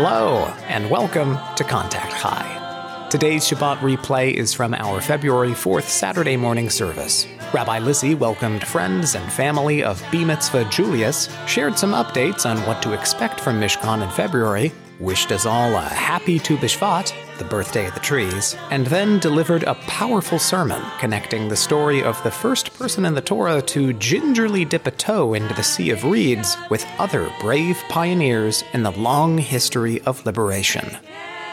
Hello, and welcome to Contact High. Today's Shabbat replay is from our February 4th Saturday morning service. Rabbi Lissi welcomed friends and family of B'Mitzvah Mitzvah Julius, shared some updates on what to expect from Mishkan in February, wished us all a happy Tu B'Shvat, the birthday of the trees, and then delivered a powerful sermon connecting the story of the first person in the Torah to gingerly dip a toe into the Sea of Reeds with other brave pioneers in the long history of liberation.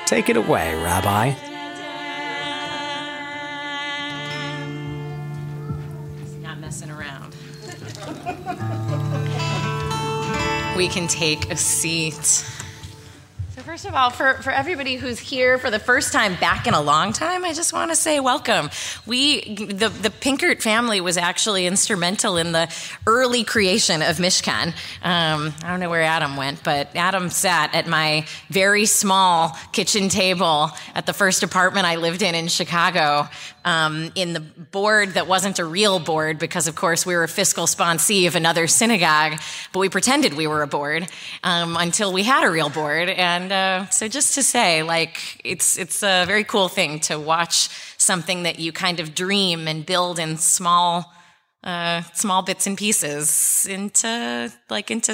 Take it away, Rabbi. He's not messing around. We can take a seat. First of all, for everybody who's here for the first time back in a long time, I just want to say welcome. The Pinkert family was actually instrumental in the early creation of Mishkan. I don't know where Adam went, but Adam sat at my very small kitchen table at the first apartment I lived in Chicago, in the board that wasn't a real board because, of course, we were a fiscal sponsee of another synagogue, but we pretended we were a board until we had a real board. And so just to say, it's a very cool thing to watch something that you kind of dream and build in small bits and pieces into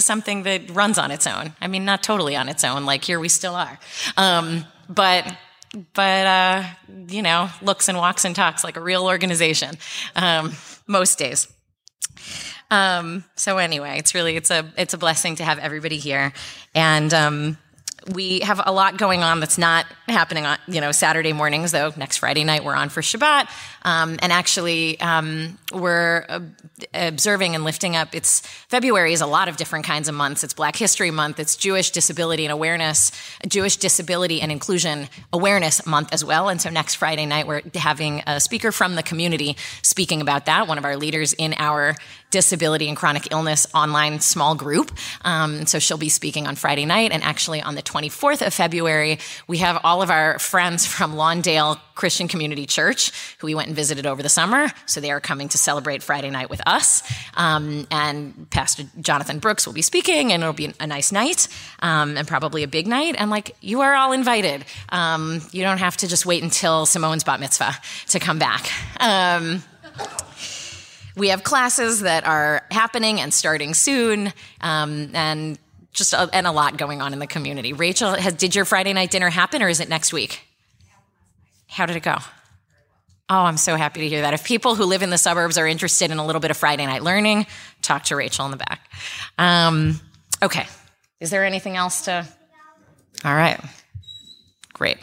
something that runs on its own. I mean, not totally on its own, like here we still are. But you know, looks and walks and talks like a real organization most days. So anyway, it's a blessing to have everybody here. And we have a lot going on that's not happening on, Saturday mornings, though. Next Friday night, we're on for Shabbat. And actually, we're observing and lifting up. February is a lot of different kinds of months. It's Black History Month. It's Jewish Disability and Inclusion Awareness Month as well. And so next Friday night, we're having a speaker from the community speaking about that, one of our leaders in our disability and chronic illness online small group. So she'll be speaking on Friday night. And actually on the 24th of February, we have all of our friends from Lawndale Christian Community Church who we went and visited over the summer. So they are coming to celebrate Friday night with us. And Pastor Jonathan Brooks will be speaking, and it'll be a nice night, and probably a big night. And you are all invited. You don't have to just wait until Simone's bat mitzvah to come back. We have classes that are happening and starting soon, and a lot going on in the community. Rachel, did your Friday night dinner happen, or is it next week? How did it go? Oh, I'm so happy to hear that. If people who live in the suburbs are interested in a little bit of Friday night learning, talk to Rachel in the back. Okay. Is there anything else to... All right. Great.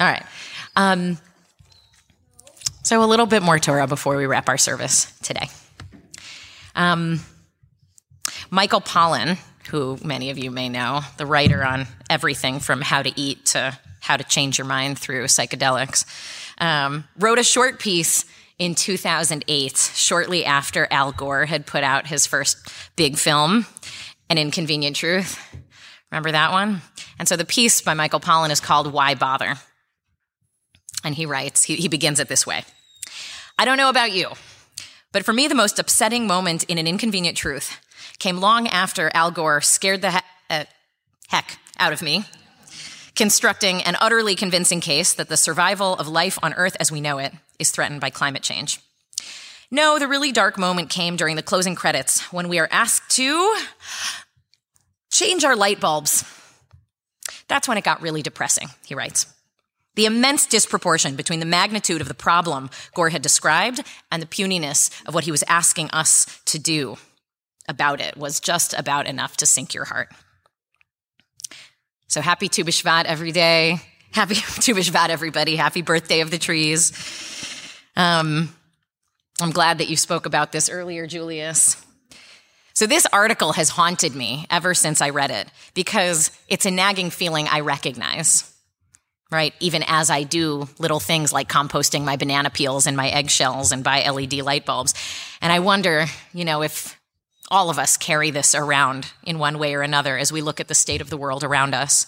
All right. So a little bit more Torah before we wrap our service today. Michael Pollan, who many of you may know, the writer on everything from how to eat to how to change your mind through psychedelics, wrote a short piece in 2008, shortly after Al Gore had put out his first big film, An Inconvenient Truth. Remember that one? And so the piece by Michael Pollan is called Why Bother? And he writes, he begins it this way. I don't know about you, but for me, the most upsetting moment in An Inconvenient Truth came long after Al Gore scared the heck out of me, constructing an utterly convincing case that the survival of life on Earth as we know it is threatened by climate change. No, the really dark moment came during the closing credits when we are asked to change our light bulbs. That's when it got really depressing, he writes. The immense disproportion between the magnitude of the problem Gore had described and the puniness of what he was asking us to do about it was just about enough to sink your heart. So happy Tu B'Shvat every day. Happy Tu B'Shvat, everybody. Happy birthday of the trees. I'm glad that you spoke about this earlier, Julius. So this article has haunted me ever since I read it because it's a nagging feeling I recognize. Right, even as I do little things like composting my banana peels and my eggshells and buy LED light bulbs. And I wonder, if all of us carry this around in one way or another as we look at the state of the world around us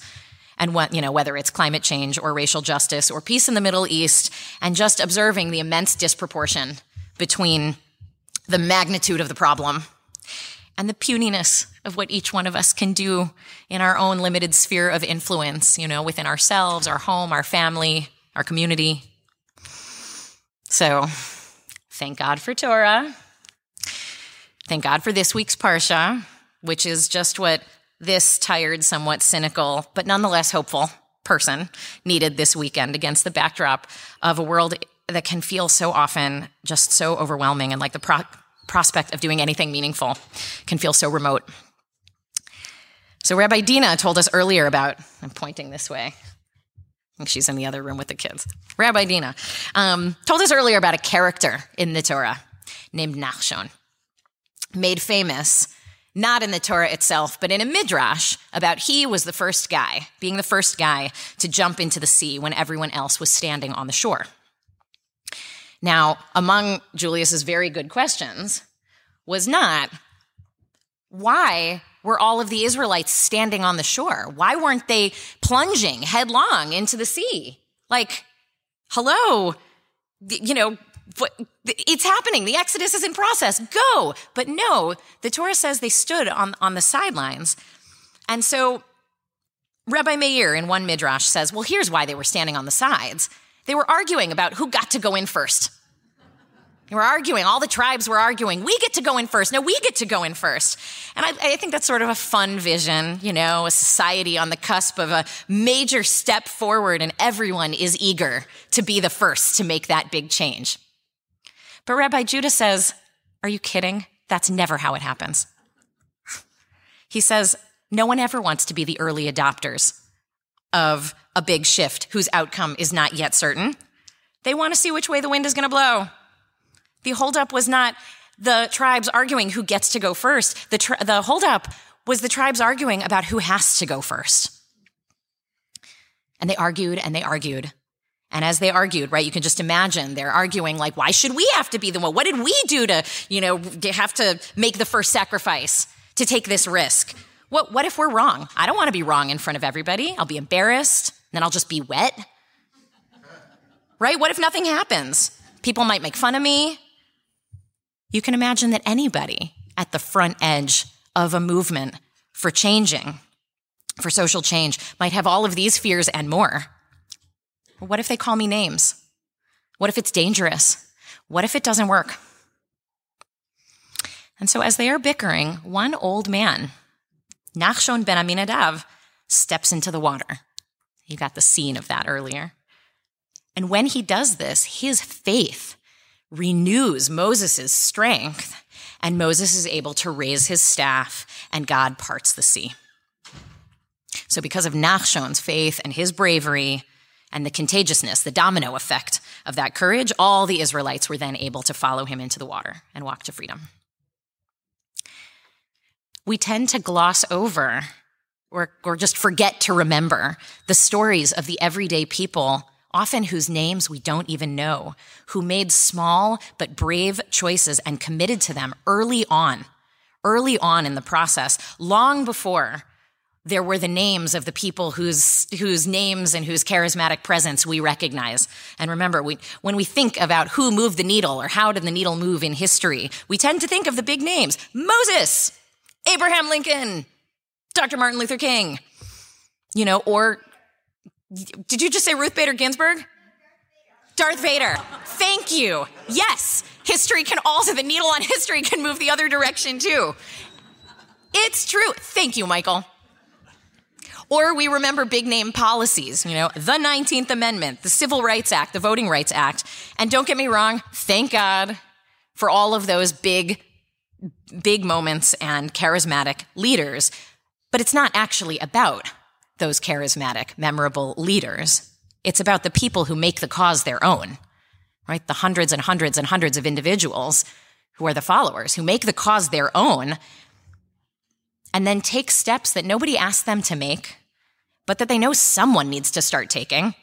and what, whether it's climate change or racial justice or peace in the Middle East, and just observing the immense disproportion between the magnitude of the problem and the puniness of what each one of us can do in our own limited sphere of influence, you know, within ourselves, our home, our family, our community. So thank God for Torah. Thank God for this week's Parsha, which is just what this tired, somewhat cynical, but nonetheless hopeful person needed this weekend against the backdrop of a world that can feel so often just so overwhelming, and like the prospect of doing anything meaningful can feel so remote. So Rabbi Dina told us earlier about, I'm pointing this way, I think she's in the other room with the kids. Rabbi Dina told us earlier about a character in the Torah named Nachshon, made famous not in the Torah itself, but in a midrash about he was the first guy, being the first guy to jump into the sea when everyone else was standing on the shore. Now, among Julius's very good questions was not, why were all of the Israelites standing on the shore? Why weren't they plunging headlong into the sea? Like, hello, you know, it's happening. The Exodus is in process. Go. But no, the Torah says they stood on the sidelines. And so Rabbi Meir in one midrash says, well, here's why they were standing on the sides. They were arguing about who got to go in first. They were arguing. All the tribes were arguing. We get to go in first. No, we get to go in first. And I think that's sort of a fun vision, you know, a society on the cusp of a major step forward, and everyone is eager to be the first to make that big change. But Rabbi Judah says, are you kidding? That's never how it happens. He says, no one ever wants to be the early adopters of a big shift whose outcome is not yet certain. They want to see which way the wind is going to blow. The holdup was not the tribes arguing who gets to go first. The holdup was the tribes arguing about who has to go first. And they argued and they argued. And as they argued, right, you can just imagine they're arguing, like, why should we have to be the one? What did we do to, you know, have to make the first sacrifice to take this risk? What if we're wrong? I don't want to be wrong in front of everybody. I'll be embarrassed, then I'll just be wet. Right? What if nothing happens? People might make fun of me. You can imagine that anybody at the front edge of a movement for changing, for social change, might have all of these fears and more. What if they call me names? What if it's dangerous? What if it doesn't work? And so as they are bickering, one old man, Nachshon Ben Aminadav, steps into the water. You got the scene of that earlier. And when he does this, his faith renews Moses' strength, and Moses is able to raise his staff, and God parts the sea. So because of Nachshon's faith and his bravery, and the contagiousness, the domino effect of that courage, all the Israelites were then able to follow him into the water and walk to freedom. We tend to gloss over or just forget to remember the stories of the everyday people, often whose names we don't even know, who made small but brave choices and committed to them early on in the process, long before there were the names of the people whose names and whose charismatic presence we recognize. And remember, when we think about who moved the needle or how did the needle move in history, we tend to think of the big names. Moses, Abraham Lincoln, Dr. Martin Luther King, you know, or did you just say Ruth Bader Ginsburg? Darth Vader. Thank you. Yes, history can also, the needle on history can move the other direction too. It's true. Thank you, Michael. Or we remember big name policies, you know, the 19th Amendment, the Civil Rights Act, the Voting Rights Act. And don't get me wrong, thank God for all of those big moments and charismatic leaders. But it's not actually about those charismatic, memorable leaders. It's about the people who make the cause their own, right? The hundreds and hundreds and hundreds of individuals who are the followers, who make the cause their own and then take steps that nobody asked them to make, but that they know someone needs to start taking.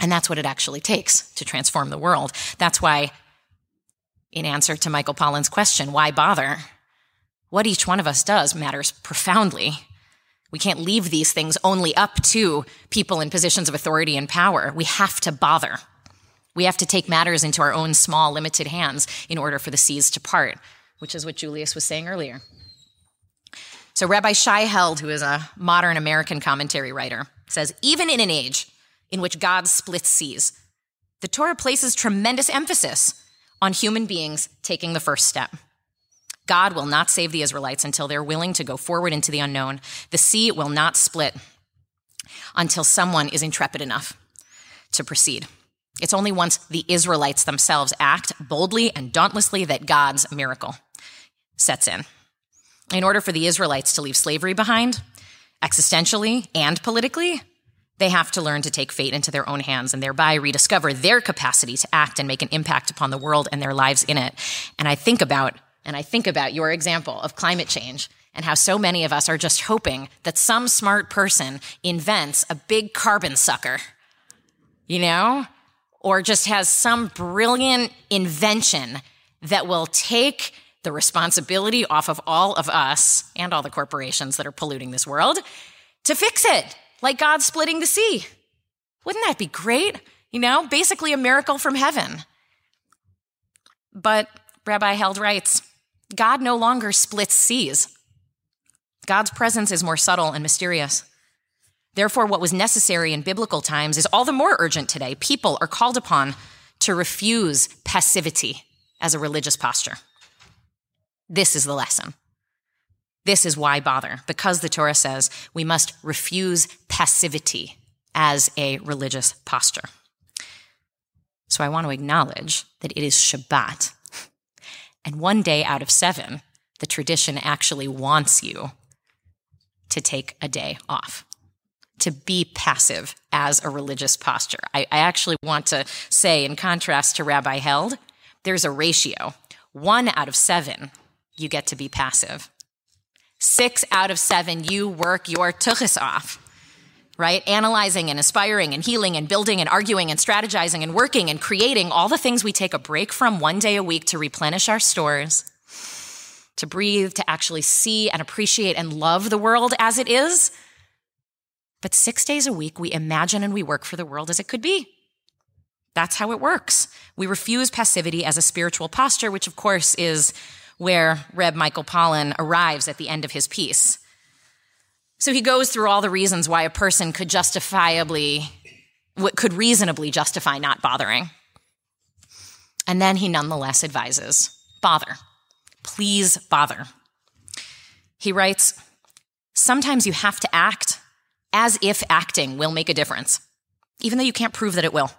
And that's what it actually takes to transform the world. That's why, in answer to Michael Pollan's question, why bother? What each one of us does matters profoundly. We can't leave these things only up to people in positions of authority and power. We have to bother. We have to take matters into our own small, limited hands in order for the seas to part, which is what Julius was saying earlier. So Rabbi Shai Held, who is a modern American commentary writer, says, even in an age in which God splits seas, the Torah places tremendous emphasis on human beings taking the first step. God will not save the Israelites until they're willing to go forward into the unknown. The sea will not split until someone is intrepid enough to proceed. It's only once the Israelites themselves act boldly and dauntlessly that God's miracle sets in. In order for the Israelites to leave slavery behind, existentially and politically, they have to learn to take fate into their own hands and thereby rediscover their capacity to act and make an impact upon the world and their lives in it. And I think about your example of climate change and how so many of us are just hoping that some smart person invents a big carbon sucker, you know, or just has some brilliant invention that will take the responsibility off of all of us and all the corporations that are polluting this world to fix it, like God splitting the sea. Wouldn't that be great? You know, basically a miracle from heaven. But Rabbi Held writes, God no longer splits seas. God's presence is more subtle and mysterious. Therefore, what was necessary in biblical times is all the more urgent today. People are called upon to refuse passivity as a religious posture. This is the lesson. This is why bother, because the Torah says we must refuse passivity as a religious posture. So I want to acknowledge that it is Shabbat. And one day out of 7, the tradition actually wants you to take a day off, to be passive as a religious posture. I actually want to say, in contrast to Rabbi Held, there's a ratio. 1 out of 7 you get to be passive. 6 out of 7, you work your tuchus off, right? Analyzing and aspiring and healing and building and arguing and strategizing and working and creating, all the things we take a break from one day a week to replenish our stores, to breathe, to actually see and appreciate and love the world as it is. But 6 days a week, we imagine and we work for the world as it could be. That's how it works. We refuse passivity as a spiritual posture, which of course is where Reb Michael Pollan arrives at the end of his piece. So he goes through all the reasons why a person could reasonably justify not bothering. And then he nonetheless advises, bother. Please bother. He writes, sometimes you have to act as if acting will make a difference, even though you can't prove that it will.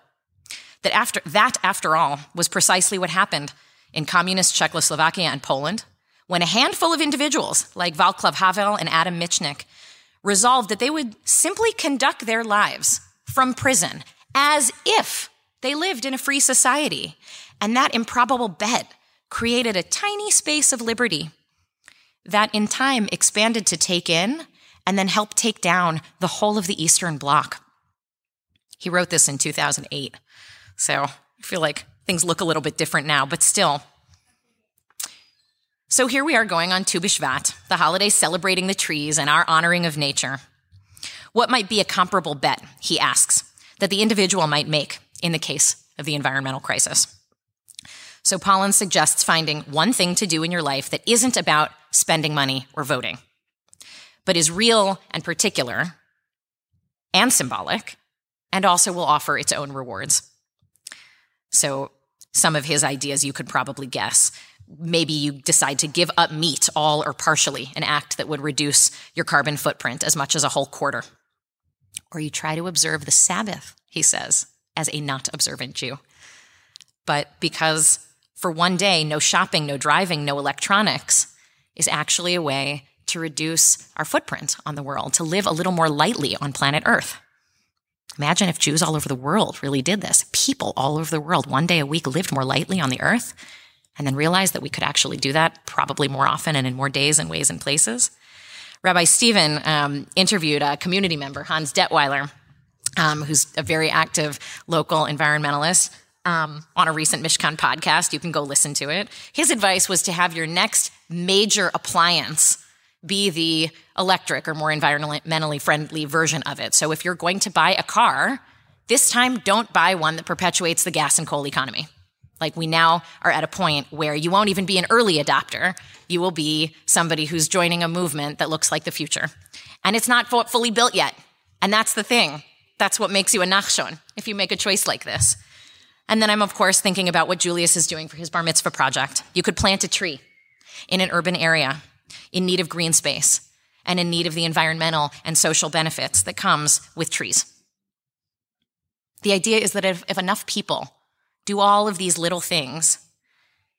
That, after all, was precisely what happened in communist Czechoslovakia and Poland, when a handful of individuals like Vaclav Havel and Adam Michnik resolved that they would simply conduct their lives from prison as if they lived in a free society. And that improbable bet created a tiny space of liberty that in time expanded to take in and then helped take down the whole of the Eastern Bloc. He wrote this in 2008. So I feel like things look a little bit different now, but still. So here we are going on Tu B'Shvat, the holiday celebrating the trees and our honoring of nature. What might be a comparable bet, he asks, that the individual might make in the case of the environmental crisis? So Pollan suggests finding one thing to do in your life that isn't about spending money or voting, but is real and particular and symbolic, and also will offer its own rewards. So some of his ideas you could probably guess. Maybe you decide to give up meat all or partially, an act that would reduce your carbon footprint as much as a whole quarter. Or you try to observe the Sabbath, he says, as a not observant Jew. But because for one day, no shopping, no driving, no electronics is actually a way to reduce our footprint on the world, to live a little more lightly on planet Earth. Imagine if Jews all over the world really did this. People all over the world, one day a week, lived more lightly on the earth, and then realized that we could actually do that probably more often and in more days and ways and places. Rabbi Stephen interviewed a community member, Hans Detweiler, who's a very active local environmentalist, on a recent Mishkan podcast. You can go listen to it. His advice was to have your next major appliance be the electric or more environmentally friendly version of it. So if you're going to buy a car, this time don't buy one that perpetuates the gas and coal economy. Like, we now are at a point where you won't even be an early adopter. You will be somebody who's joining a movement that looks like the future. And it's not fully built yet. And that's the thing. That's what makes you a Nachshon, if you make a choice like this. And then I'm, of course, thinking about what Julius is doing for his bar mitzvah project. You could plant a tree in an urban area in need of green space and in need of the environmental and social benefits that comes with trees. The idea is that if enough people do all of these little things,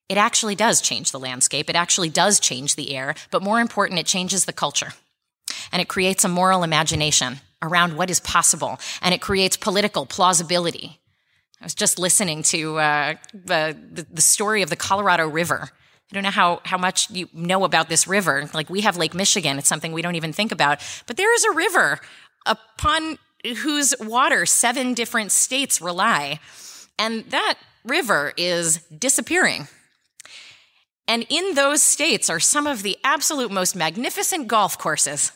it actually does change the landscape. It actually does change the air. But more important, it changes the culture. And it creates a moral imagination around what is possible. And it creates political plausibility. I was just listening to the story of the Colorado River. I don't know how much you know about this river. Like, we have Lake Michigan. It's something we don't even think about. But there is a river upon whose water 7 different states rely. And that river is disappearing. And in those states are some of the absolute most magnificent golf courses.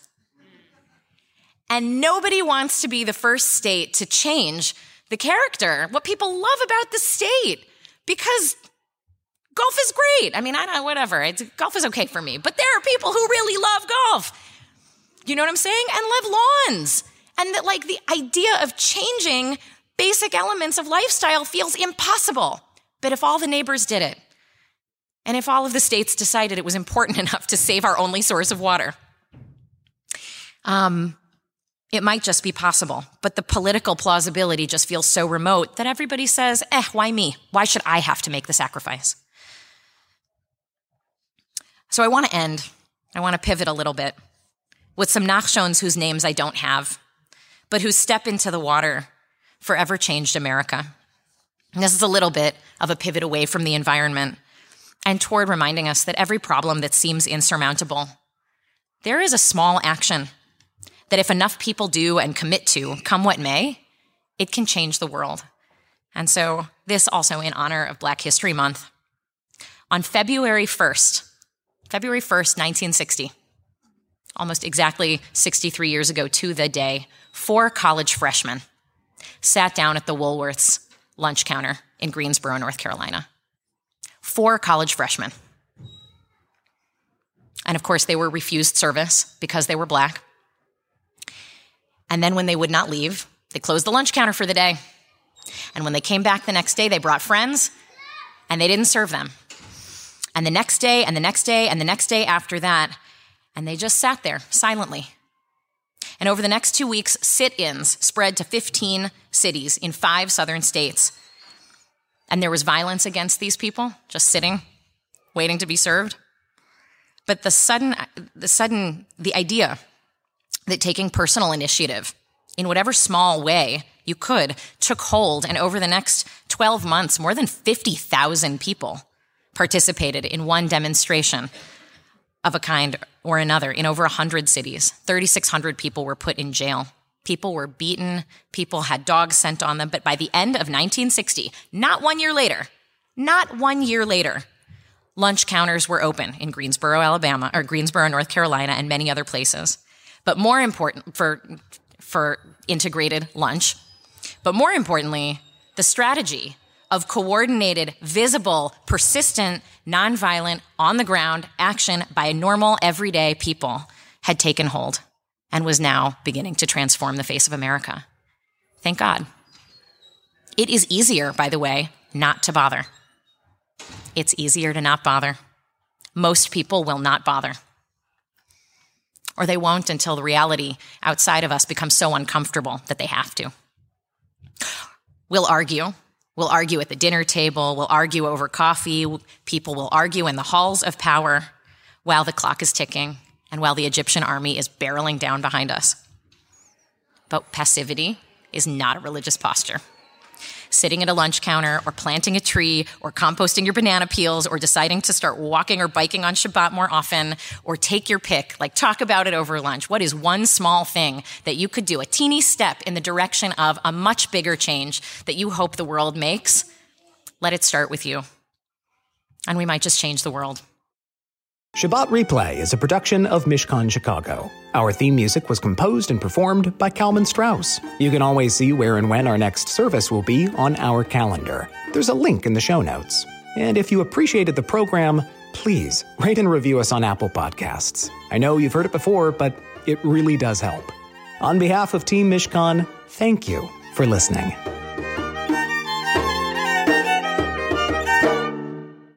And nobody wants to be the first state to change the character, what people love about the state, because golf is great. I mean, I don't, whatever. Golf is okay for me. But there are people who really love golf. You know what I'm saying? And love lawns. And that, like, the idea of changing basic elements of lifestyle feels impossible. But if all the neighbors did it, and if all of the states decided it was important enough to save our only source of water, it might just be possible. But the political plausibility just feels so remote that everybody says, why me? Why should I have to make the sacrifice? So I want to end, I want to pivot a little bit with some Nachshons whose names I don't have, but whose step into the water forever changed America. And this is a little bit of a pivot away from the environment and toward reminding us that every problem that seems insurmountable, there is a small action that if enough people do and commit to, come what may, it can change the world. And so this also in honor of Black History Month. On February 1st, 1960, almost exactly 63 years ago to the day, 4 college freshmen sat down at the Woolworths lunch counter in Greensboro, North Carolina. 4 college freshmen. And of course, they were refused service because they were Black. And then when they would not leave, they closed the lunch counter for the day. And when they came back the next day, they brought friends, and they didn't serve them. And the next day, and the next day, and the next day after that, and they just sat there silently. And over the next 2 weeks, sit-ins spread to 15 cities in 5 southern states. And there was violence against these people, just sitting, waiting to be served. But the idea that taking personal initiative in whatever small way you could took hold, and over the next 12 months, more than 50,000 people participated in one demonstration of a kind or another in over 100 cities. 3,600 people were put in jail. People were beaten. People had dogs sent on them. But by the end of 1960, not one year later, lunch counters were open in Greensboro, Alabama, or Greensboro, North Carolina, and many other places. But more important for integrated lunch, but more importantly, the strategy of coordinated, visible, persistent, nonviolent, on-the-ground action by normal, everyday people had taken hold and was now beginning to transform the face of America. Thank God. It is easier, by the way, not to bother. It's easier to not bother. Most people will not bother. Or they won't until the reality outside of us becomes so uncomfortable that they have to. We'll argue. We'll argue at the dinner table. We'll argue over coffee. People will argue in the halls of power while the clock is ticking and while the Egyptian army is barreling down behind us. But passivity is not a religious posture. Sitting at a lunch counter or planting a tree or composting your banana peels or deciding to start walking or biking on Shabbat more often, or take your pick, like talk about it over lunch. What is one small thing that you could do, a teeny step in the direction of a much bigger change that you hope the world makes? Let it start with you. And we might just change the world. Shabbat Replay is a production of Mishkan Chicago. Our theme music was composed and performed by Kalman Strauss. You can always see where and when our next service will be on our calendar. There's a link in the show notes. And if you appreciated the program, please rate and review us on Apple Podcasts. I know you've heard it before, but it really does help. On behalf of Team Mishkan, thank you for listening.